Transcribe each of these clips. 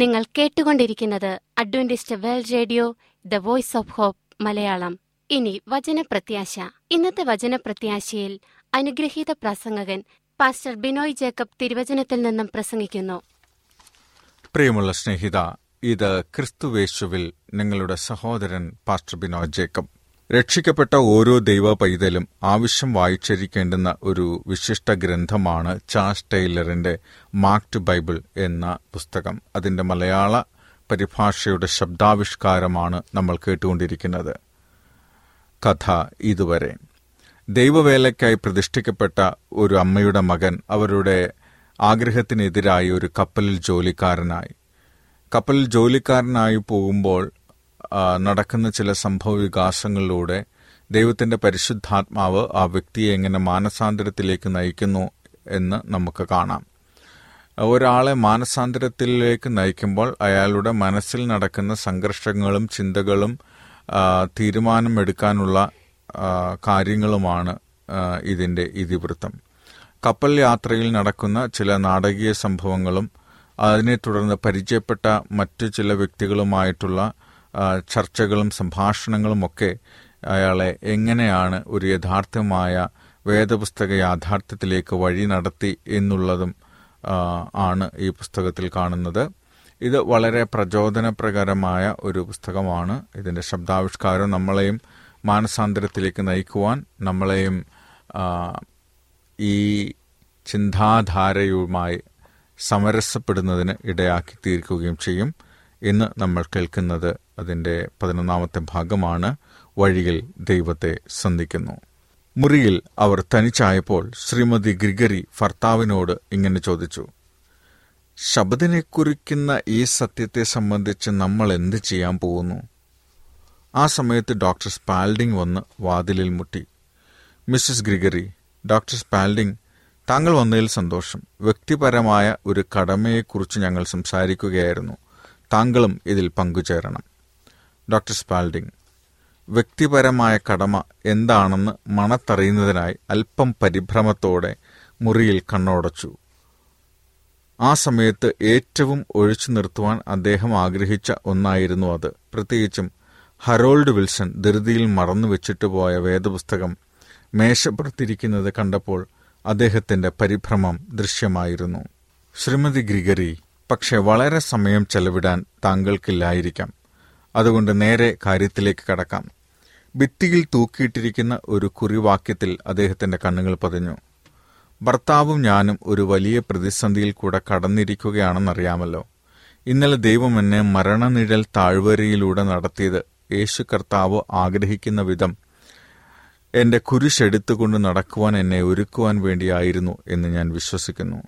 നിങ്ങൾ കേട്ടുകൊണ്ടിരിക്കുന്നത് Adventist world Radio the Voice of Hope Malayalam. ഇനി വചനപ്രത്യാശ. ഇന്നത്തെ വചനപ്രത്യാശയിൽ അനുഗ്രഹീത പ്രസംഗകൻ പാസ്റ്റർ ബിനോയ് ജേക്കബ് തിരുവചനത്തിൽ നിന്നും പ്രസംഗിക്കുന്നു. പ്രിയമുള്ള സ്നേഹിത, ഇത് ക്രിസ്തുവേശുവിൽ നിങ്ങളുടെ സഹോദരൻ പാസ്റ്റർ ബിനോയ് ജേക്കബ്. രക്ഷിക്കപ്പെട്ട ഓരോ ദൈവ പൈതലും ആവശ്യം വായിച്ചിരിക്കേണ്ടുന്ന ഒരു വിശിഷ്ട ഗ്രന്ഥമാണ് ചാസ് ടൈലറിന്റെ മാർക്ക് ബൈബിൾ എന്ന പുസ്തകം. അതിൻ്റെ മലയാള പരിഭാഷയുടെ ശബ്ദാവിഷ്കാരമാണ് നമ്മൾ കേട്ടുകൊണ്ടിരിക്കുന്നത്. കഥ ഇതുവരെ ദൈവവേലയ്ക്കായി പ്രതിഷ്ഠിക്കപ്പെട്ട ഒരു അമ്മയുടെ മകൻ അവരുടെ ആഗ്രഹത്തിനെതിരായി ഒരു കപ്പലിൽ ജോലിക്കാരനായി പോകുമ്പോൾ നടക്കുന്ന ചില സംഭവ വികാസങ്ങളിലൂടെ ദൈവത്തിൻ്റെ പരിശുദ്ധാത്മാവ് ആ വ്യക്തിയെ എങ്ങനെ മാനസാന്തരത്തിലേക്ക് നയിക്കുന്നു എന്ന് നമുക്ക് കാണാം. ഒരാളെ മാനസാന്തരത്തിലേക്ക് നയിക്കുമ്പോൾ അയാളുടെ മനസ്സിൽ നടക്കുന്ന സംഘർഷങ്ങളും ചിന്തകളും തീരുമാനമെടുക്കാനുള്ള കാര്യങ്ങളുമാണ് ഇതിൻ്റെ ഇതിവൃത്തം. കപ്പൽ യാത്രയിൽ നടക്കുന്ന ചില നാടകീയ സംഭവങ്ങളും അതിനെ തുടർന്ന് പരിചയപ്പെട്ട മറ്റു ചില വ്യക്തികളുമായിട്ടുള്ള ചർച്ചകളും സംഭാഷണങ്ങളുമൊക്കെ അയാളെ എങ്ങനെയാണ് ഒരു യഥാർത്ഥമായ വേദപുസ്തക യാഥാർത്ഥ്യത്തിലേക്ക് വഴി നടത്തി എന്നുള്ളതും ആണ് ഈ പുസ്തകത്തിൽ കാണുന്നത്. ഇത് വളരെ പ്രചോദനപ്രകരമായ ഒരു പുസ്തകമാണ്. ഇതിൻ്റെ ശബ്ദാവിഷ്കാരം നമ്മളെയും മാനസാന്തരത്തിലേക്ക് നയിക്കുവാൻ, നമ്മളെയും ഈ ചിന്താധാരയുമായി സമരസപ്പെടുന്നതിന് ഇടയാക്കി തീർക്കുകയും ചെയ്യും. ഇന്ന് നമ്മൾ കേൾക്കുന്നത് അതിൻ്റെ 11ാമത്തെ ഭാഗമാണ്. വഴിയിൽ ദൈവത്തെ സന്ധിക്കുന്നു. മുറിയിൽ അവർ തനിച്ചായപ്പോൾ ശ്രീമതി ഗ്രിഗറി ഭർത്താവിനോട് ഇങ്ങനെ ചോദിച്ചു: ശബദിനെ കുറിക്കുന്ന ഈ സത്യത്തെ സംബന്ധിച്ച് നമ്മൾ എന്ത് ചെയ്യാൻ പോകുന്നു? ആ സമയത്ത് ഡോക്ടർ സ്പാൽഡിംഗ് വന്ന് വാതിലിൽ മുട്ടി. മിസ്സസ് ഗ്രിഗറി, ഡോക്ടർ സ്പാൽഡിംഗ്, താങ്കൾ വന്നതിൽ സന്തോഷം. വ്യക്തിപരമായ ഒരു കടമയെക്കുറിച്ച് ഞങ്ങൾ സംസാരിക്കുകയായിരുന്നു. താങ്കളും ഇതിൽ പങ്കുചേരണം. ഡോക്ടർ സ്പാൽഡിംഗ്: വ്യക്തിപരമായ കടമ എന്താണെന്ന് മണത്തറിയുന്നതിനായി അല്പം പരിഭ്രമത്തോടെ മുറിയിൽ കണ്ണോടച്ചു. ആ സമയത്ത് ഏറ്റവും ഒഴിച്ചു നിർത്തുവാൻ അദ്ദേഹം ആഗ്രഹിച്ച ഒന്നായിരുന്നു അത്. പ്രത്യേകിച്ചും ഹരോൾഡ് വിൽസൺ ധൃതിയിൽ മറന്നുവെച്ചിട്ട് പോയ വേദപുസ്തകം മേശപ്പുറത്തിരിക്കുന്നത് കണ്ടപ്പോൾ അദ്ദേഹത്തിൻ്റെ പരിഭ്രമം ദൃശ്യമായിരുന്നു. ശ്രീമതി ഗ്രിഗറി: പക്ഷേ വളരെ സമയം ചെലവിടാൻ താങ്കൾക്കില്ലായിരിക്കാം. അതുകൊണ്ട് നേരെ കാര്യത്തിലേക്ക് കടക്കാം. ഭിത്തിയിൽ തൂക്കിയിട്ടിരിക്കുന്ന ഒരു കുറിവാക്യത്തിൽ അദ്ദേഹത്തിൻ്റെ കണ്ണുകൾ പതിഞ്ഞു. ഭർത്താവും ഞാനും ഒരു വലിയ പ്രതിസന്ധിയിൽ കൂടെ കടന്നിരിക്കുകയാണെന്നറിയാമല്ലോ. ഇന്നലെ ദൈവം എന്നെ മരണനിഴൽ താഴ്വരയിലൂടെ നടത്തിയത് യേശു കർത്താവ് ആഗ്രഹിക്കുന്ന വിധം എൻ്റെ കുരിശെടുത്തുകൊണ്ട് നടക്കുവാൻ എന്നെ ഒരുക്കുവാൻ വേണ്ടിയായിരുന്നു എന്ന് ഞാൻ വിശ്വസിക്കുന്നു.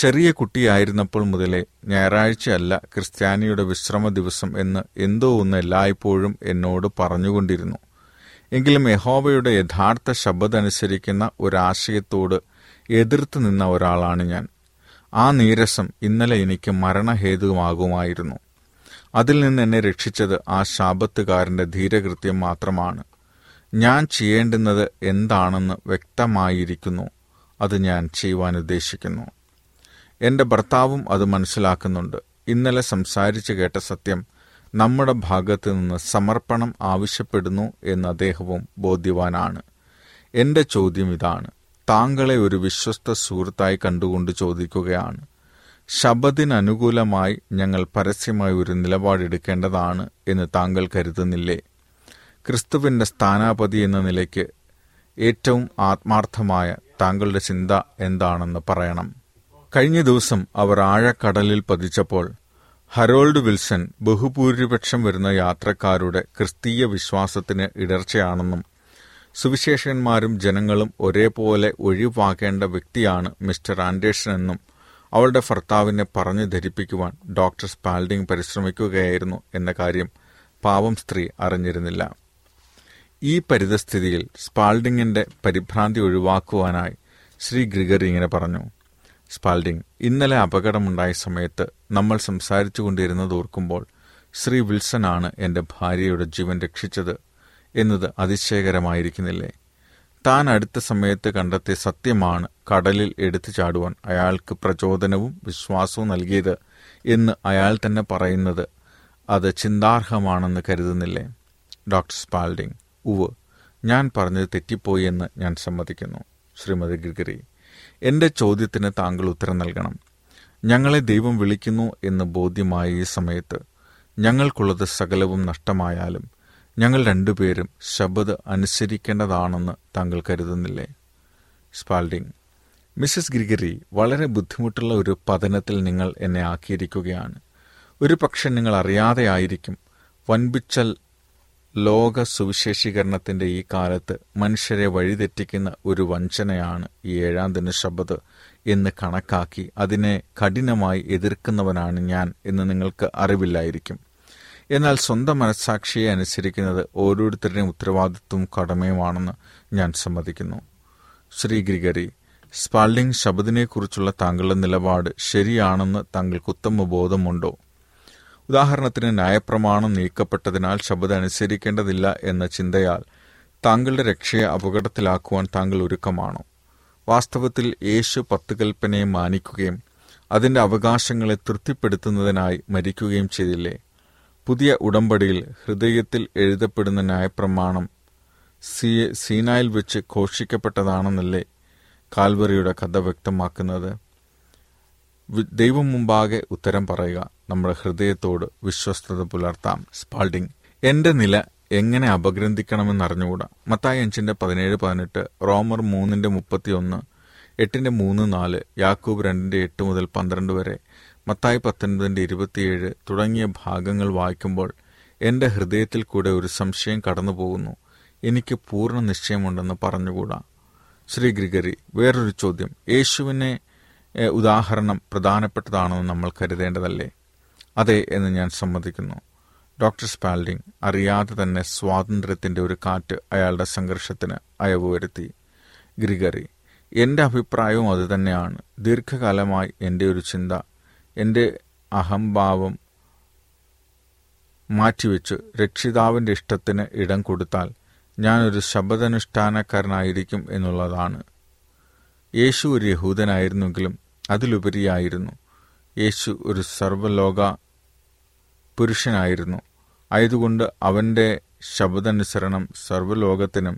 ചെറിയ കുട്ടിയായിരുന്നപ്പോൾ മുതലേ ഞായറാഴ്ചയല്ല ക്രിസ്ത്യാനിയുടെ വിശ്രമ ദിവസം എന്ന് എന്തോ ഒന്ന് എല്ലായ്പ്പോഴും എന്നോട് പറഞ്ഞുകൊണ്ടിരുന്നു. എങ്കിലും യഹോവയുടെ യഥാർത്ഥ ശബ്ദമനുസരിക്കുന്ന ഒരാശയത്തോട് എതിർത്ത് നിന്ന ഒരാളാണ് ഞാൻ. ആ നീരസം ഇന്നലെ എനിക്ക് മരണഹേതുവാകുമായിരുന്നു. അതിൽ നിന്ന് എന്നെ രക്ഷിച്ചത് ആ ശാപത്തുകാരൻ്റെ ധീരകൃത്യം മാത്രമാണ്. ഞാൻ ചെയ്യേണ്ടുന്നത് എന്താണെന്ന് വ്യക്തമായിരിക്കുന്നു. അത് ഞാൻ ചെയ്യുവാനുദ്ദേശിക്കുന്നു. എൻ്റെ ഭർത്താവും അത് മനസ്സിലാക്കുന്നുണ്ട്. ഇന്നലെ സംസാരിച്ചു കേട്ട സത്യം നമ്മുടെ ഭാഗത്തു നിന്ന് സമർപ്പണം ആവശ്യപ്പെടുന്നു എന്ന് അദ്ദേഹവും ബോധ്യവാനാണ്. എൻ്റെ ചോദ്യം ഇതാണ്: താങ്കളെ ഒരു വിശ്വസ്ത സുഹൃത്തായി കണ്ടുകൊണ്ട് ചോദിക്കുകയാണ്. ശബദിനനുകൂലമായി ഞങ്ങൾ പരസ്യമായി ഒരു നിലപാടെടുക്കേണ്ടതാണ് എന്ന് താങ്കൾ കരുതുന്നില്ലേ? ക്രിസ്തുവിൻ്റെ സ്ഥാനാപതി എന്ന നിലയ്ക്ക് ഏറ്റവും ആത്മാർത്ഥമായ താങ്കളുടെ ചിന്ത എന്താണെന്ന് പറയണം. കഴിഞ്ഞ ദിവസം അവർ ആഴക്കടലിൽ പതിച്ചപ്പോൾ ഹരോൾഡ് വിൽസൺ ബഹുഭൂരിപക്ഷം വരുന്ന യാത്രക്കാരുടെ ക്രിസ്തീയ വിശ്വാസത്തിന് ഇടർച്ചയാണെന്നും സുവിശേഷന്മാരും ജനങ്ങളും ഒരേപോലെ ഒഴിവാക്കേണ്ട വ്യക്തിയാണ് മിസ്റ്റർ ആൻഡേഴ്സൺ എന്നും അവളുടെ ഭർത്താവിനെ പറഞ്ഞു ധരിപ്പിക്കുവാൻ ഡോക്ടർ സ്പാൽഡിംഗ് പരിശ്രമിക്കുകയായിരുന്നു എന്ന കാര്യം പാവം സ്ത്രീ അറിഞ്ഞിരുന്നില്ല. ഈ പരിതസ്ഥിതിയിൽ സ്പാൽഡിങ്ങിൻ്റെ പരിഭ്രാന്തി ഒഴിവാക്കുവാനായി ശ്രീ ഗ്രിഗറി ഇങ്ങനെ പറഞ്ഞു: സ്പാൽഡിംഗ്, ഇന്നലെ അപകടമുണ്ടായ സമയത്ത് നമ്മൾ സംസാരിച്ചു കൊണ്ടിരുന്നത് ഓർക്കുമ്പോൾ ശ്രീ വിൽസനാണ് എൻ്റെ ഭാര്യയുടെ ജീവൻ രക്ഷിച്ചത് എന്നത് അതിശയകരമായിരിക്കുന്നില്ലേ? താൻ അടുത്ത സമയത്ത് കണ്ടെത്തിയ സത്യമാണ് കടലിൽ എടുത്തു ചാടുവാൻ അയാൾക്ക് പ്രചോദനവും വിശ്വാസവും നൽകിയത് എന്ന് അയാൾ തന്നെ പറയുന്നത് അത് ചിന്താർഹമാണെന്ന് കരുതുന്നില്ലേ? ഡോക്ടർ സ്പാൽഡിംഗ്: ഉവ്, ഞാൻ പറഞ്ഞത് തെറ്റിപ്പോയി എന്ന് ഞാൻ സമ്മതിക്കുന്നു. ശ്രീമതി ഗ്രിഗറി, എൻ്റെ ചോദ്യത്തിന് താങ്കൾ ഉത്തരം നൽകണം. ഞങ്ങളെ ദൈവം വിളിക്കുന്നു എന്ന് ബോധ്യമായ ഈ സമയത്ത് ഞങ്ങൾക്കുള്ളത് സകലവും നഷ്ടമായാലും ഞങ്ങൾ രണ്ടുപേരും ശബദ് അനുസരിക്കേണ്ടതാണെന്ന് താങ്കൾ കരുതുന്നില്ലേ? സ്പാൽഡിംഗ്: മിസ്സസ് ഗ്രിഗറി, വളരെ ബുദ്ധിമുട്ടുള്ള ഒരു പതനത്തിൽ നിങ്ങൾ എന്നെ ആക്കിയിരിക്കുകയാണ്. ഒരു പക്ഷെ നിങ്ങൾ അറിയാതെ ആയിരിക്കും വൻപിച്ച ലോക സുവിശേഷീകരണത്തിൻ്റെ ഈ കാലത്ത് മനുഷ്യരെ വഴിതെറ്റിക്കുന്ന ഒരു വഞ്ചനയാണ് ഈ ഏഴാം ദിന ശബദ് എന്ന് കണക്കാക്കി അതിനെ കഠിനമായി എതിർക്കുന്നവനാണ് ഞാൻ എന്ന് നിങ്ങൾക്ക് അറിവില്ലായിരിക്കും. എന്നാൽ സ്വന്തം മനസ്സാക്ഷിയെ അനുസരിക്കുന്നത് ഓരോരുത്തരുടെയും ഉത്തരവാദിത്വവും കടമയുമാണെന്ന് ഞാൻ സമ്മതിക്കുന്നു. ശ്രീ ഗ്രിഗറി, സ്പാൽഡിംഗ് ശബദിനെക്കുറിച്ചുള്ള താങ്കളുടെ നിലപാട് ശരിയാണെന്ന് താങ്കൾക്ക് ഉത്തമ ബോധമുണ്ടോ? ഉദാഹരണത്തിന്, ന്യായപ്രമാണം നീക്കപ്പെട്ടതിനാൽ ശബദ് അനുസരിക്കേണ്ടതില്ല എന്ന ചിന്തയാൽ താങ്കളുടെ രക്ഷയെ അപകടത്തിലാക്കുവാൻ താങ്കൾ ഒരുക്കമാണോ? വാസ്തവത്തിൽ യേശു 10 കൽപ്പനയെ മാനിക്കുകയും അതിൻ്റെ അവകാശങ്ങളെ തൃപ്തിപ്പെടുത്തുന്നതിനായി മരിക്കുകയും ചെയ്തില്ലേ? പുതിയ ഉടമ്പടിയിൽ ഹൃദയത്തിൽ എഴുതപ്പെടുന്ന ന്യായപ്രമാണം സീനായിൽ വെച്ച് ഘോഷിക്കപ്പെട്ടതാണെന്നല്ലേ കാൽവറിയുടെ കഥ വ്യക്തമാക്കുന്നത്? ദൈവം മുമ്പാകെ ഉത്തരം പറയുക. നമ്മുടെ ഹൃദയത്തോട് വിശ്വസ്തത പുലർത്താം. സ്പാൽഡിംഗ്: എൻ്റെ നില എങ്ങനെ അപഗ്രഥിക്കണമെന്നറിഞ്ഞുകൂടാ. മത്തായി 5:17-18, റോമർ 3:31, 8:3-4, യാക്കൂബ് 2:8-12 വരെ, മത്തായി 19:27 തുടങ്ങിയ ഭാഗങ്ങൾ വായിക്കുമ്പോൾ എൻ്റെ ഹൃദയത്തിൽ കൂടെ ഒരു സംശയം കടന്നുപോകുന്നു. എനിക്ക് പൂർണ്ണ നിശ്ചയമുണ്ടെന്ന് പറഞ്ഞുകൂടാ. ശ്രീ ഗ്രിഗറി, വേറൊരു ചോദ്യം. യേശുവിനെ ഉദാഹരണം പ്രധാനപ്പെട്ടതാണെന്ന് നമ്മൾ കരുതേണ്ടതല്ലേ? അതെ എന്ന് ഞാൻ സമ്മതിക്കുന്നു. ഡോക്ടർ സ്പാൽഡിംഗ്, അറിയാതെ തന്നെ സ്വാതന്ത്ര്യത്തിൻ്റെ ഒരു കാറ്റ് അയാളുടെ സംഘർഷത്തിന് അയവ് വരുത്തി. ഗ്രിഗറി, എൻ്റെ അഭിപ്രായവും അതുതന്നെയാണ്. ദീർഘകാലമായി എൻ്റെ ഒരു ചിന്ത എൻ്റെ അഹംഭാവം മാറ്റിവെച്ച് രക്ഷിതാവിൻ്റെ ഇഷ്ടത്തിന് ഇടം കൊടുത്താൽ ഞാനൊരു ശബദാനുഷ്ഠാനക്കാരനായിരിക്കും എന്നുള്ളതാണ്. യേശു ഒരു യഹൂദനായിരുന്നെങ്കിലും അതിലുപരിയായിരുന്നു. യേശു ഒരു സർവ്വലോക പുരുഷനായിരുന്നു. ആയതുകൊണ്ട് അവൻ്റെ ശബദനുസരണം സർവ്വലോകത്തിനും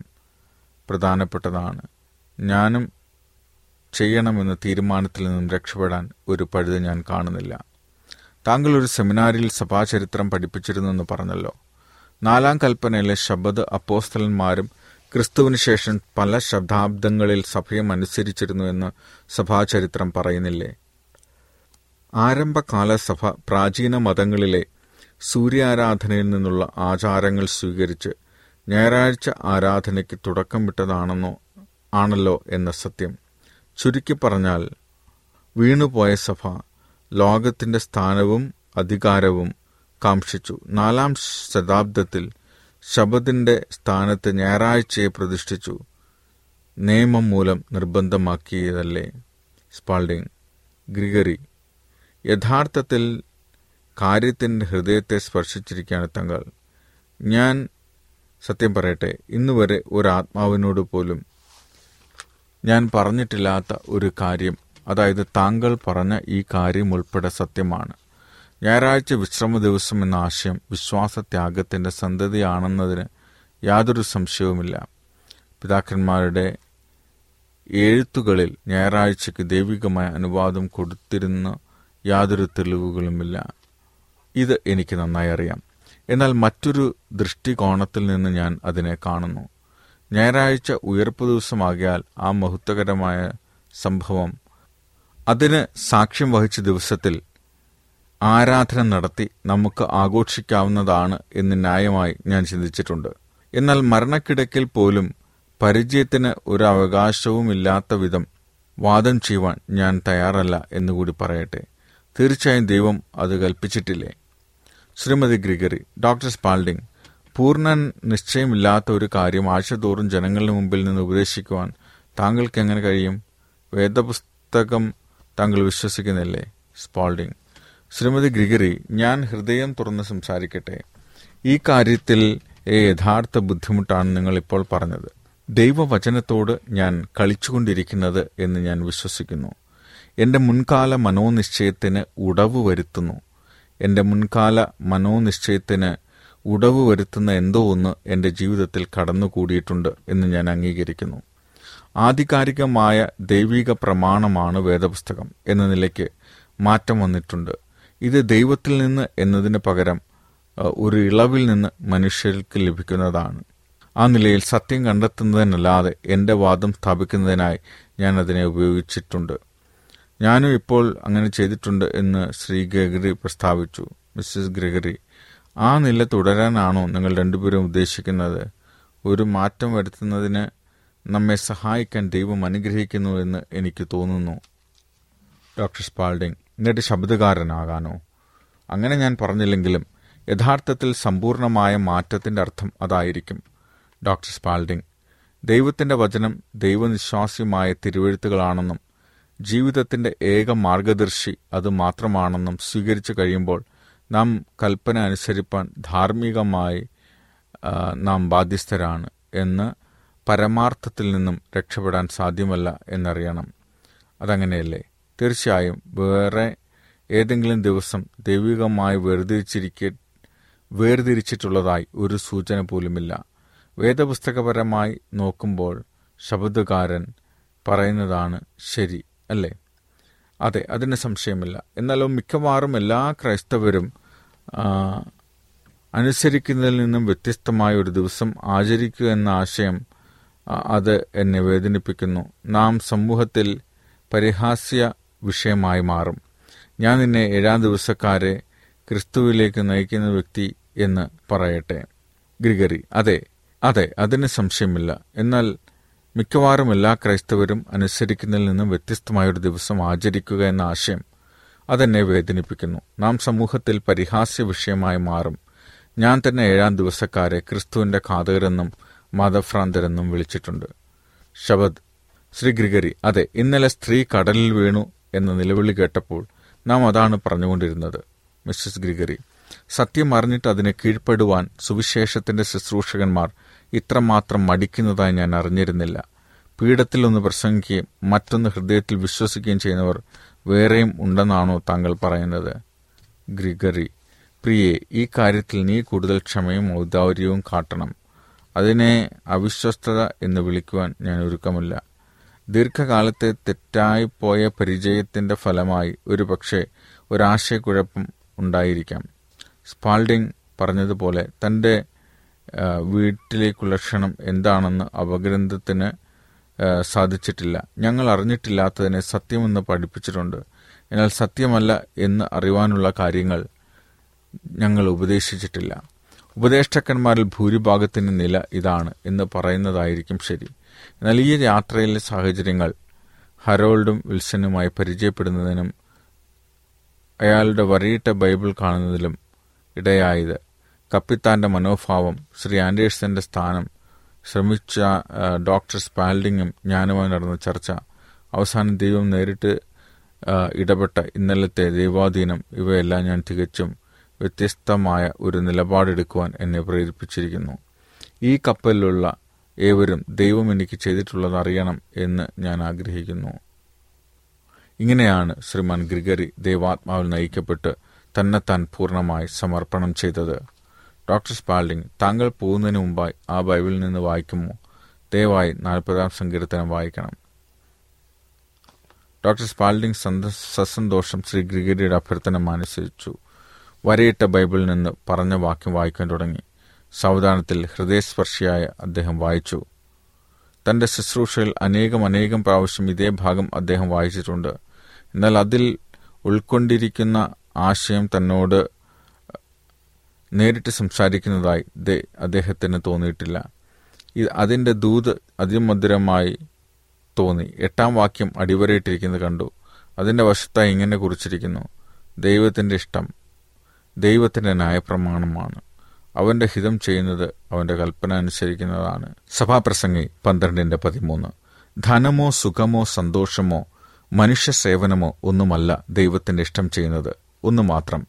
പ്രധാനപ്പെട്ടതാണ്. ഞാനും ചെയ്യണമെന്ന തീരുമാനത്തിൽ നിന്നും രക്ഷപ്പെടാൻ ഒരു പഴുത് ഞാൻ കാണുന്നില്ല. താങ്കൾ ഒരു സെമിനാരിൽ സഭാചരിത്രം പഠിപ്പിച്ചിരുന്നെന്ന് പറഞ്ഞല്ലോ. 4 കൽപ്പനയിലെ ശബദ് അപ്പോസ്തലന്മാരും ക്രിസ്തുവിന് ശേഷം പല ശതാബ്ദങ്ങളിൽ സഭയും അനുസരിച്ചിരുന്നു എന്ന് സഭാചരിത്രം പറയുന്നില്ലേ? ആരംഭകാല സഭ പ്രാചീന മതങ്ങളിലെ സൂര്യാരാധനയിൽ നിന്നുള്ള ആചാരങ്ങൾ സ്വീകരിച്ച് ഞായറാഴ്ച ആരാധനയ്ക്ക് തുടക്കം ആണല്ലോ എന്ന സത്യം. ചുരുക്കി പറഞ്ഞാൽ വീണുപോയ സഭ ലോകത്തിൻ്റെ സ്ഥാനവും അധികാരവും കാംക്ഷിച്ചു. 4-ാം ശതാബ്ദത്തിൽ ശബദിൻ്റെ സ്ഥാനത്ത് ഞായറാഴ്ചയെ പ്രതിഷ്ഠിച്ചു നിയമം മൂലം നിർബന്ധമാക്കിയതല്ലേ? സ്പാൽഡിംഗ്: ഗ്രിഗറി, യഥാർത്ഥത്തിൽ കാര്യത്തിൻ്റെ ഹൃദയത്തെ സ്പർശിച്ചിരിക്കുകയാണ് താങ്കൾ. ഞാൻ സത്യം പറയട്ടെ, ഇന്നുവരെ ഒരാത്മാവിനോട് പോലും ഞാൻ പറഞ്ഞിട്ടില്ലാത്ത ഒരു കാര്യം, അതായത് താങ്കൾ പറഞ്ഞ ഈ കാര്യം ഉൾപ്പെടെ സത്യമാണ്. ഞായറാഴ്ച വിശ്രമ ദിവസം എന്ന ആശയം വിശ്വാസത്യാഗത്തിൻ്റെ സന്തതിയാണെന്നതിന് യാതൊരു സംശയവുമില്ല. പിതാക്കന്മാരുടെ എഴുത്തുകളിൽ ഞായറാഴ്ചയ്ക്ക് ദൈവികമായ അനുവാദം കൊടുത്തിരുന്ന യാതൊരു തെളിവുകളുമില്ല. ഇത് എനിക്ക് നന്നായി അറിയാം. എന്നാൽ മറ്റൊരു ദൃഷ്ടികോണത്തിൽ നിന്ന് ഞാൻ അതിനെ കാണുന്നു. ഞായറാഴ്ച ഉയർപ്പ് ദിവസമാകിയാൽ ആ മഹത്വകരമായ സംഭവം അതിന് സാക്ഷ്യം വഹിച്ച ദിവസത്തിൽ ആരാധന നടത്തി നമുക്ക് ആഘോഷിക്കാവുന്നതാണ് എന്ന് ന്യായമായി ഞാൻ ചിന്തിച്ചിട്ടുണ്ട്. എന്നാൽ മരണക്കിടക്കിൽ പോലും പരിചയത്തിന് ഒരു അവകാശവുമില്ലാത്ത വിധം വാദം ചെയ്യുവാൻ ഞാൻ തയ്യാറല്ല എന്നുകൂടി പറയട്ടെ. തീർച്ചയായും ദൈവം അത് കൽപ്പിച്ചിട്ടില്ലേ? ശ്രീമതി ഗ്രിഗറി, ഡോക്ടർ സ്പാൾഡിംഗ്, പൂർണ്ണ നിശ്ചയമില്ലാത്ത ഒരു കാര്യം ആഴ്ചതോറും ജനങ്ങളുടെ മുമ്പിൽ നിന്ന് ഉപദേശിക്കുവാൻ താങ്കൾക്ക് എങ്ങനെ കഴിയും? വേദപുസ്തകം താങ്കൾ വിശ്വസിക്കുന്നില്ലേ? സ്പാൾഡിംഗ്, ശ്രീമതി ഗ്രിഗറി, ഞാൻ ഹൃദയം തുറന്ന് സംസാരിക്കട്ടെ. ഈ കാര്യത്തിൽ യഥാർത്ഥ ബുദ്ധിമുട്ടാണ് നിങ്ങളിപ്പോൾ പറഞ്ഞത്. ദൈവവചനത്തോട് ഞാൻ കളിച്ചുകൊണ്ടിരിക്കുന്നത് എന്ന് ഞാൻ വിശ്വസിക്കുന്നു. എൻ്റെ മുൻകാല മനോനിശ്ചയത്തിന് ഉടവ് വരുത്തുന്നു. എന്തോ ഒന്ന് എൻ്റെ ജീവിതത്തിൽ കടന്നുകൂടിയിട്ടുണ്ട് എന്ന് ഞാൻ അംഗീകരിക്കുന്നു. ആധികാരികമായ ദൈവിക പ്രമാണമാണ് വേദപുസ്തകം എന്ന നിലയ്ക്ക് മാറ്റം വന്നിട്ടുണ്ട്. ഇത് ദൈവത്തിൽ നിന്ന് എന്നതിന് പകരം ഒരു ഇളവിൽ നിന്ന് മനുഷ്യർക്ക് ലഭിക്കുന്നതാണ്. ആ നിലയിൽ സത്യം കണ്ടെത്തുന്നതിനല്ലാതെ എൻ്റെ വാദം സ്ഥാപിക്കുന്നതിനായി ഞാൻ അതിനെ ഉപയോഗിച്ചിട്ടുണ്ട്. ഞാനും ഇപ്പോൾ അങ്ങനെ ചെയ്തിട്ടുണ്ട് എന്ന് ശ്രീ ഗ്രിഗറി പ്രസ്താവിച്ചു. മിസ്സസ് ഗ്രിഗറി, ആ നില തുടരാനാണോ നിങ്ങൾ രണ്ടുപേരും ഉദ്ദേശിക്കുന്നത്? ഒരു മാറ്റം വരുത്തുന്നതിന് നമ്മെ സഹായിക്കാൻ ദൈവം അനുഗ്രഹിക്കുന്നു എന്ന് എനിക്ക് തോന്നുന്നു. ഡോക്ടർ സ്പാൾഡിംഗ്, എന്നിട്ട് ശബ്ദകാരനാകാനോ? അങ്ങനെ ഞാൻ പറഞ്ഞില്ലെങ്കിലും യഥാർത്ഥത്തിൽ സമ്പൂർണമായ മാറ്റത്തിൻ്റെ അർത്ഥം അതായിരിക്കും. ഡോക്ടർ സ്പാൾഡിംഗ്, ദൈവത്തിൻ്റെ വചനം ദൈവവിശ്വാസിയുമായ തിരുവെഴുത്തുകളാണെന്നും ജീവിതത്തിൻ്റെ ഏക മാർഗദർശി അത് മാത്രമാണെന്നും സ്വീകരിച്ചു കഴിയുമ്പോൾ നാം കൽപ്പന അനുസരിപ്പാൻ ധാർമ്മികമായി നാം ബാധ്യസ്ഥരാണ് എന്ന് പരമാർത്ഥത്തിൽ നിന്നും രക്ഷപ്പെടാൻ സാധ്യമല്ല എന്നറിയണം. അതങ്ങനെയല്ലേ? തീർച്ചയായും. വേറെ ഏതെങ്കിലും ദിവസം ദൈവികമായി വേർതിരിച്ചിട്ടുള്ളതായി ഒരു സൂചന പോലുമില്ല. വേദപുസ്തകപരമായി നോക്കുമ്പോൾ ശബ്ദകാരൻ പറയുന്നതാണ് ശരി, അല്ലേ? അതെ, അതിന് സംശയമില്ല. എന്നാലോ മിക്കവാറും എല്ലാ ക്രൈസ്തവരും അനുസരിക്കുന്നതിൽ നിന്നും വ്യത്യസ്തമായ ഒരു ദിവസം ആചരിക്കുക എന്ന ആശയം അത് എന്നെ വേദനിപ്പിക്കുന്നു. നാം സമൂഹത്തിൽ പരിഹാസ്യ വിഷയമായി മാറും. ഞാൻ നിന്നെ ഏഴാം ദിവസക്കാരെ ക്രിസ്തുവിലേക്ക് നയിക്കുന്ന വ്യക്തി എന്ന് പറയട്ടെ. ഗ്രിഗറി, അതെ അതെ, അതിന് സംശയമില്ല. എന്നാൽ മിക്കവാറും എല്ലാ ക്രൈസ്തവരും അനുസരിക്കുന്നതിൽ നിന്നും വ്യത്യസ്തമായൊരു ദിവസം ആചരിക്കുക എന്ന ആശയം അതെന്നെ വേദനിപ്പിക്കുന്നു. നാം സമൂഹത്തിൽ പരിഹാസ്യ വിഷയമായി മാറും. ഞാൻ തന്നെ ഏഴാം ദിവസക്കാരെ ക്രിസ്തുവിൻ്റെ ഘാതകരെന്നും മതഭ്രാന്തരെന്നും വിളിച്ചിട്ടുണ്ട്. ശബദ്, ശ്രീ ഗ്രിഗറി, അതെ, ഇന്നലെ സ്ത്രീ കടലിൽ വീണു എന്ന നിലവിളി കേട്ടപ്പോൾ നാം അതാണ് പറഞ്ഞുകൊണ്ടിരുന്നത്. മിസ്സസ് ഗ്രിഗറി, സത്യം അറിഞ്ഞിട്ട് അതിനെ കീഴ്പ്പെടുവാൻ സുവിശേഷത്തിൻ്റെ ശുശ്രൂഷകന്മാർ ഇത്രമാത്രം മടിക്കുന്നതായി ഞാൻ അറിഞ്ഞിരുന്നില്ല. പീഠത്തിലൊന്ന് പ്രസംഗിക്കുകയും മറ്റൊന്ന് ഹൃദയത്തിൽ വിശ്വസിക്കുകയും ചെയ്യുന്നവർ വേറെയും ഉണ്ടെന്നാണോ താങ്കൾ പറയുന്നത്? ഗ്രിഗറി, പ്രിയെ, ഈ കാര്യത്തിൽ നീ കൂടുതൽ ക്ഷമയും ഔദാര്യവും കാട്ടണം. അതിനെ അവിശ്വസ്തത എന്ന് വിളിക്കുവാൻ ഞാൻ ഒരുക്കമില്ല. ദീർഘകാലത്തെ തെറ്റായിപ്പോയ പരിചയത്തിൻ്റെ ഫലമായി ഒരു പക്ഷേ ഒരാശയക്കുഴപ്പം ഉണ്ടായിരിക്കാം. സ്പാൾഡിംഗ് പറഞ്ഞതുപോലെ തൻ്റെ വീട്ടിലേക്കുള്ള ക്ഷണം എന്താണെന്ന് അപഗ്രന്ഥത്തിന് സാധിച്ചിട്ടില്ല. ഞങ്ങൾ അറിഞ്ഞിട്ടില്ലാത്തതിനെ സത്യമെന്ന് പഠിപ്പിച്ചിട്ടുണ്ട്. എന്നാൽ സത്യമല്ല എന്ന് അറിവാനുള്ള കാര്യങ്ങൾ ഞങ്ങൾ ഉപദേശിച്ചിട്ടില്ല. ഉപദേഷ്ടാക്കന്മാരിൽ ഭൂരിഭാഗത്തിൻ്റെ നില ഇതാണ് എന്ന് പറയുന്നതായിരിക്കും ശരി. എന്നാൽ ഈ യാത്രയിലെ സാഹചര്യങ്ങൾ ഹരോൾഡും വിൽസനുമായി പരിചയപ്പെടുന്നതിനും അയാളുടെ വരയിട്ട ബൈബിൾ കാണുന്നതിലും ഇടയായത് കപ്പിത്താൻ്റെ മനോഭാവം, ശ്രീ ആൻഡേഴ്സൻ്റെ സ്ഥാനം, ശ്രമിച്ച ഡോക്ടർ സ്പാൽഡിങ്ങും ഞാനുമായി നടന്ന ചർച്ച, അവസാനം ദൈവം നേരിട്ട് ഇടപെട്ട ഇന്നലത്തെ ദൈവാധീനം, ഇവയെല്ലാം ഞാൻ തികച്ചും വ്യത്യസ്തമായ ഒരു നിലപാടെടുക്കുവാൻ എന്നെ പ്രേരിപ്പിച്ചിരിക്കുന്നു. ഈ കപ്പലിലുള്ള ഏവരും ദൈവം എനിക്ക് ചെയ്തിട്ടുള്ളത് അറിയണം എന്ന് ഞാൻ ആഗ്രഹിക്കുന്നു. ഇങ്ങനെയാണ് ശ്രീമാൻ ഗ്രിഗറി ദൈവാത്മാവിൽ നയിക്കപ്പെട്ട് തന്നെത്താൻ പൂർണ്ണമായി സമർപ്പണം ചെയ്തത്. ഡോക്ടർ സ്പാൾഡിംഗ്, താങ്കൾ പോകുന്നതിന് മുമ്പായി ആ ബൈബിളിൽ നിന്ന് വായിക്കുമോ? ദയവായി 40-ാം സങ്കീർത്തനം വായിക്കണം. ഡോക്ടർ സ്പാൽഡിംഗ് സസന്തോഷം ശ്രീ ഗ്രിഗരിയുടെ അഭ്യർത്ഥന അനുസരിച്ചു വരയിട്ട ബൈബിളിൽ നിന്ന് പറഞ്ഞ വാക്യം വായിക്കാൻ തുടങ്ങി. സാവധാനത്തിൽ ഹൃദയസ്പർശിയായ അദ്ദേഹം വായിച്ചു. തൻ്റെ ശുശ്രൂഷയിൽ അനേകം പ്രാവശ്യം ഇതേ ഭാഗം അദ്ദേഹം വായിച്ചിട്ടുണ്ട്. എന്നാൽ അതിൽ ഉൾക്കൊണ്ടിരിക്കുന്ന ആശയം തന്നോട് നേരിട്ട് സംസാരിക്കുന്നതായി അദ്ദേഹത്തിന് തോന്നിയിട്ടില്ല. അതിൻ്റെ ദൂത് അതിമധുരമായി തോന്നി. 8ാം വാക്യം അടിവരയിട്ടിരിക്കുന്നത് കണ്ടു. അതിൻ്റെ വശത്തായി ഇങ്ങനെ കുറിച്ചിരിക്കുന്നു: ദൈവത്തിൻ്റെ ഇഷ്ടം ദൈവത്തിൻ്റെ ന്യായപ്രമാണമാണ്, അവൻ്റെ ഹിതം ചെയ്യുന്നത് അവൻ്റെ കൽപ്പന അനുസരിക്കുന്നതാണ്. സഭാപ്രസംഗി 12:13. ധനമോ സുഖമോ സന്തോഷമോ മനുഷ്യ സേവനമോ ഒന്നുമല്ല ദൈവത്തിൻ്റെ ഇഷ്ടം ചെയ്യുന്നത്. ഒന്നു മാത്രം,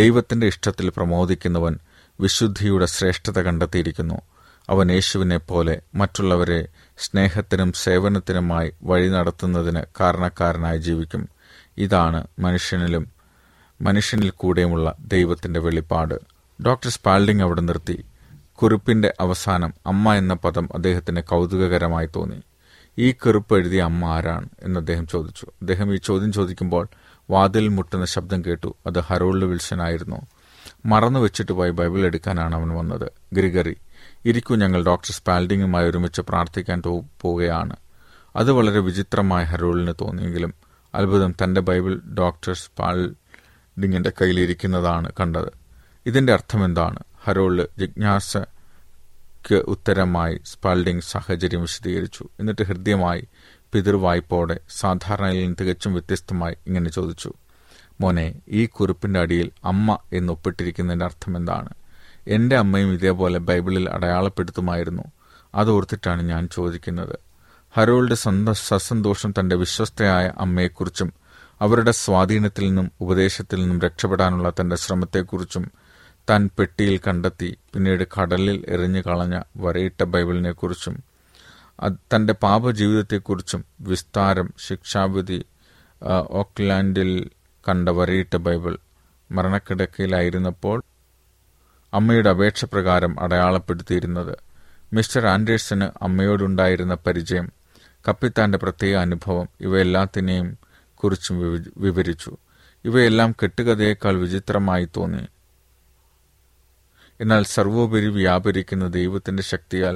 ദൈവത്തിൻ്റെ ഇഷ്ടത്തിൽ പ്രമോദിക്കുന്നവൻ വിശുദ്ധിയുടെ ശ്രേഷ്ഠത കണ്ടെത്തിയിരിക്കുന്നു. അവൻ യേശുവിനെ പോലെ മറ്റുള്ളവരെ സ്നേഹത്തിനും സേവനത്തിനുമായി വഴി നടത്തുന്നതിന് കാരണക്കാരനായി ജീവിക്കും. ഇതാണ് മനുഷ്യനിൽ കൂടെയുമുള്ള ദൈവത്തിൻ്റെ വെളിപ്പാട്. ഡോക്ടർ സ്പാൽഡിംഗ് അവിടെ നിർത്തി. കുറിപ്പിൻ്റെ അവസാനം അമ്മ എന്ന പദം അദ്ദേഹത്തിന് കൗതുകകരമായി തോന്നി. ഈ കുറിപ്പ് എഴുതിയ അമ്മ ആരാണ് എന്ന് അദ്ദേഹം ചോദിച്ചു. അദ്ദേഹം ഈ ചോദ്യം ചോദിക്കുമ്പോൾ വാതിൽ മുട്ടുന്ന ശബ്ദം കേട്ടു. അത് ഹരോൾഡ് വിൽസൺ ആയിരുന്നു. മറന്നു വെച്ചിട്ട് പോയി ബൈബിൾ എടുക്കാനാണ് അവൻ വന്നത്. ഗ്രിഗറി, ഇരിക്കൂ, ഞങ്ങൾ ഡോക്ടർ സ്പാൽഡിങ്ങുമായി ഒരുമിച്ച് പ്രാർത്ഥിക്കാൻ പോവുകയാണ്. അത് വളരെ വിചിത്രമായി ഹരോൾഡിന് തോന്നിയെങ്കിലും അത്ഭുതം തൻ്റെ ബൈബിൾ ഡോക്ടർ സ്പാൽഡിങ്ങിൻ്റെ കയ്യിലിരിക്കുന്നതാണ് കണ്ടത്. ഇതിൻ്റെ അർത്ഥമെന്താണ്? ഹരോൾഡ് ജിജ്ഞാസയ്ക്ക് ഉത്തരമായി സ്പാൽഡിംഗ് സാഹചര്യം വിശദീകരിച്ചു. എന്നിട്ട് ഹൃദ്യമായി പിതൃവായ്പോടെ സാധാരണയിൽ നിന്ന് തികച്ചും വ്യത്യസ്തമായി ഇങ്ങനെ ചോദിച്ചു: മോനെ, ഈ കുറിപ്പിൻ്റെ അടിയിൽ അമ്മ എന്നൊപ്പിട്ടിരിക്കുന്നതിൻ്റെ അർത്ഥമെന്താണ്? എൻ്റെ അമ്മയും ഇതേപോലെ ബൈബിളിൽ അടയാളപ്പെടുത്തുമായിരുന്നു. അതോർത്തിട്ടാണ് ഞാൻ ചോദിക്കുന്നത്. ഹരോൾഡ് സസന്തോഷം തൻ്റെ വിശ്വസ്തയായ അമ്മയെക്കുറിച്ചും അവരുടെ സ്വാധീനത്തിൽ നിന്നും ഉപദേശത്തിൽ നിന്നും രക്ഷപ്പെടാനുള്ള തൻ്റെ ശ്രമത്തെക്കുറിച്ചും താൻ പെട്ടിയിൽ കണ്ടെത്തി പിന്നീട് കടലിൽ എറിഞ്ഞു കളഞ്ഞ വരയിട്ട ബൈബിളിനെക്കുറിച്ചും തൻ്റെ പാപജീവിതത്തെക്കുറിച്ചും വിസ്താരം ശിക്ഷാവിധി ഓക്ക്ലാൻഡിൽ കണ്ട വരയിട്ട ബൈബിൾ മരണക്കിടക്കയിലായിരുന്നപ്പോൾ അമ്മയുടെ അപേക്ഷ പ്രകാരം അടയാളപ്പെടുത്തിയിരുന്നത് മിസ്റ്റർ ആൻഡേഴ്സന് അമ്മയോടുണ്ടായിരുന്ന പരിചയം കപ്പിത്താൻ്റെ പ്രത്യേക അനുഭവം ഇവയെല്ലാത്തിനെയും കുറിച്ചും വിവരിച്ചു. ഇവയെല്ലാം കെട്ടുകഥയേക്കാൾ വിചിത്രമായി തോന്നി. എന്നാൽ സർവോപരി വ്യാപരിക്കുന്ന ദൈവത്തിൻ്റെ ശക്തിയാൽ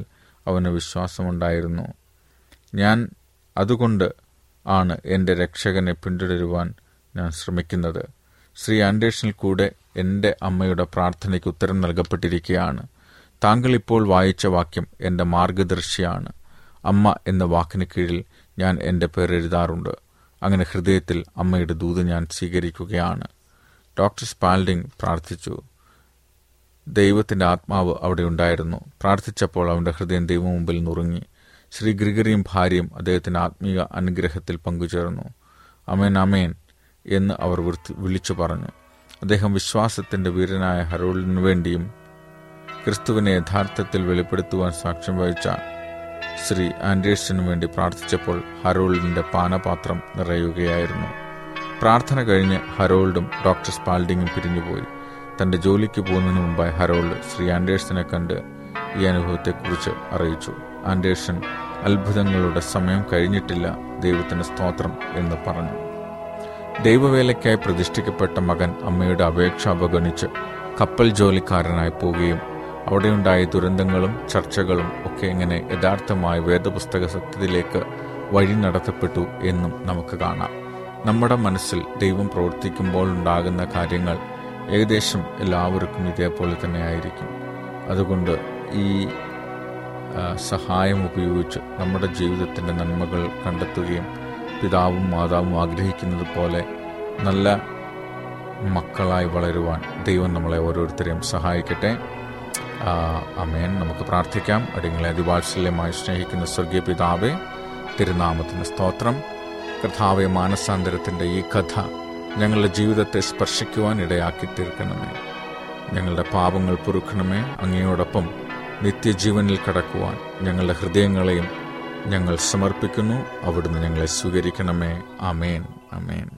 അവന് വിശ്വാസമുണ്ടായിരുന്നു. ഞാൻ അതുകൊണ്ട് ആണ് എൻ്റെ രക്ഷകനെ പിന്തുടരുവാൻ ഞാൻ ശ്രമിക്കുന്നത്. ശ്രീ ആൻഡേഴ്സണിൽ കൂടെ എൻ്റെ അമ്മയുടെ പ്രാർത്ഥനയ്ക്ക് ഉത്തരം നൽകപ്പെട്ടിരിക്കുകയാണ്. താങ്കൾ ഇപ്പോൾ വായിച്ച വാക്യം എൻ്റെ മാർഗദർശിയാണ്. അമ്മ എന്ന വാക്കിന് കീഴിൽ ഞാൻ എൻ്റെ പേരെഴുതാറുണ്ട്. അങ്ങനെ ഹൃദയത്തിൽ അമ്മയുടെ ദൂത് ഞാൻ സ്വീകരിക്കുകയാണ്. ഡോക്ടർ സ്പാൽഡിംഗ് പ്രാർത്ഥിച്ചു. ദൈവത്തിൻ്റെ ആത്മാവ് അവിടെ ഉണ്ടായിരുന്നു. പ്രാർത്ഥിച്ചപ്പോൾ അവൻ്റെ ഹൃദയം ദൈവം മുമ്പിൽ നുറുങ്ങി. ശ്രീ ഗ്രിഗറിയും ഭാര്യയും അദ്ദേഹത്തിൻ്റെ ആത്മീയ അനുഗ്രഹത്തിൽ പങ്കുചേർന്നു. അമേൻ അമേൻ എന്ന് അവർ വിളിച്ചു പറഞ്ഞു. അദ്ദേഹം വിശ്വാസത്തിൻ്റെ വീരനായ ഹരോൾഡിനു വേണ്ടിയും ക്രിസ്തുവിനെ യഥാർത്ഥത്തിൽ വെളിപ്പെടുത്തുവാൻ സാക്ഷ്യം വഹിച്ച ശ്രീ ആൻഡേഴ്സനു വേണ്ടി പ്രാർത്ഥിച്ചപ്പോൾ ഹരോൾഡിൻ്റെ പാനപാത്രം നിറയുകയായിരുന്നു. പ്രാർത്ഥന കഴിഞ്ഞ് ഹരോൾഡും ഡോക്ടർ സ്പാൽഡിങ്ങും പിരിഞ്ഞുപോയി. തൻ്റെ ജോലിക്ക് പോകുന്നതിന് മുമ്പായി ഹരോൾഡ് ശ്രീ ആൻഡേഴ്സനെ കണ്ട് ഈ അനുഭവത്തെക്കുറിച്ച് അറിയിച്ചു. ആൻഡേഴ്സൺ അത്ഭുതങ്ങളുടെ സമയം കഴിഞ്ഞിട്ടില്ല, ദൈവത്തിൻ്റെ സ്തോത്രം എന്ന് പറഞ്ഞു. ദൈവവേലയ്ക്കായി പ്രതിഷ്ഠിക്കപ്പെട്ട മകൻ അമ്മയുടെ അപേക്ഷ അവഗണിച്ച് കപ്പൽ ജോലിക്കാരനായി പോവുകയും അവിടെയുണ്ടായ ദുരന്തങ്ങളും ചർച്ചകളും ഒക്കെ ഇങ്ങനെ യഥാർത്ഥമായ വേദപുസ്തക സത്യത്തിലേക്ക് വഴി നടത്തപ്പെട്ടു എന്നും നമുക്ക് കാണാം. നമ്മുടെ മനസ്സിൽ ദൈവം പ്രവർത്തിക്കുമ്പോൾ ഉണ്ടാകുന്ന കാര്യങ്ങൾ ഏകദേശം എല്ലാവർക്കും ഇതേപോലെ തന്നെ ആയിരിക്കും. അതുകൊണ്ട് ഈ സഹായം ഉപയോഗിച്ച് നമ്മുടെ ജീവിതത്തിൻ്റെ നന്മകൾ കണ്ടെത്തുകയും പിതാവും മാതാവും ആഗ്രഹിക്കുന്നത് പോലെ നല്ല മക്കളായി വളരുവാൻ ദൈവം നമ്മളെ ഓരോരുത്തരെയും സഹായിക്കട്ടെ. അമേൻ. നമുക്ക് പ്രാർത്ഥിക്കാം. അടിയങ്ങളെ അതിവാത്സല്യമായി സ്നേഹിക്കുന്ന സ്വർഗീയ പിതാവേ, തിരുനാമത്തിന് സ്തോത്രം. കർത്താവേ, മാനസാന്തരത്തിൻ്റെ ഈ കഥ ഞങ്ങളുടെ ജീവിതത്തെ സ്പർശിക്കുവാൻ ഇടയാക്കി തീർക്കണമേ. ഞങ്ങളുടെ പാപങ്ങൾ പൊറുക്കണമേ. അങ്ങയോടൊപ്പം നിത്യജീവനിൽ കടക്കുവാൻ ഞങ്ങളുടെ ഹൃദയങ്ങളെയും ഞങ്ങൾ സമർപ്പിക്കുന്നു. അവിടുന്ന് ഞങ്ങളെ സ്വീകരിക്കണമേ. ആമേൻ ആമേൻ.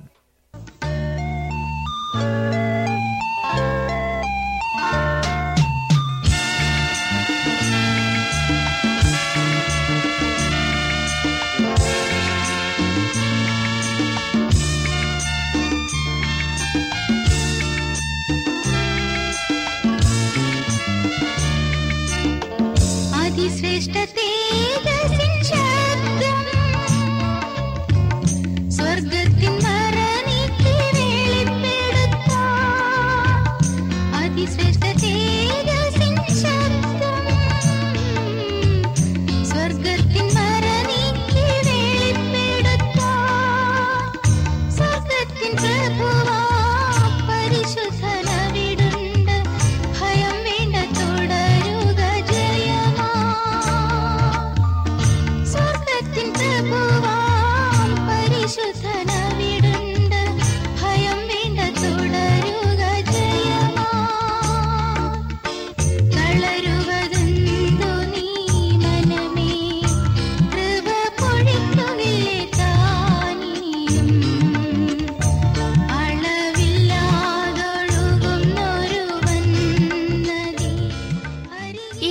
അതിശ്രേഷ്ഠ തേജസ്സിൻ ശബ്ദം സ്വർഗത്തിൻ മറനീക്കി വെളിപ്പെടുത്താം. അതിശ്രേഷ്ഠ തേജസ്സിൻ ശബ്ദം സ്വർഗത്തിൻ മറനീക്കി വെളിപ്പെടുത്താം. സ്വർഗത്തിൻ പ്രഭുവാ പരിശുദ്ധനവിടുണ്ട്, ഭയം വേണ്ട, തുടരുക ജയമാ. സ്വർഗത്തിൻ പ്രഭുവാ പരിശുദ്ധനവിടുണ്ട്, ഭയം വേണ്ട, തുടരുക ജയമാ. തളരുവതെന്തോ നീ മനമേ, കൃപ പൊഴിക്കുന്നില്ലേ താനിയും. അളവില്ലാതൊഴുകുന്നൊരുവൻ നദി അരികെ. ഈ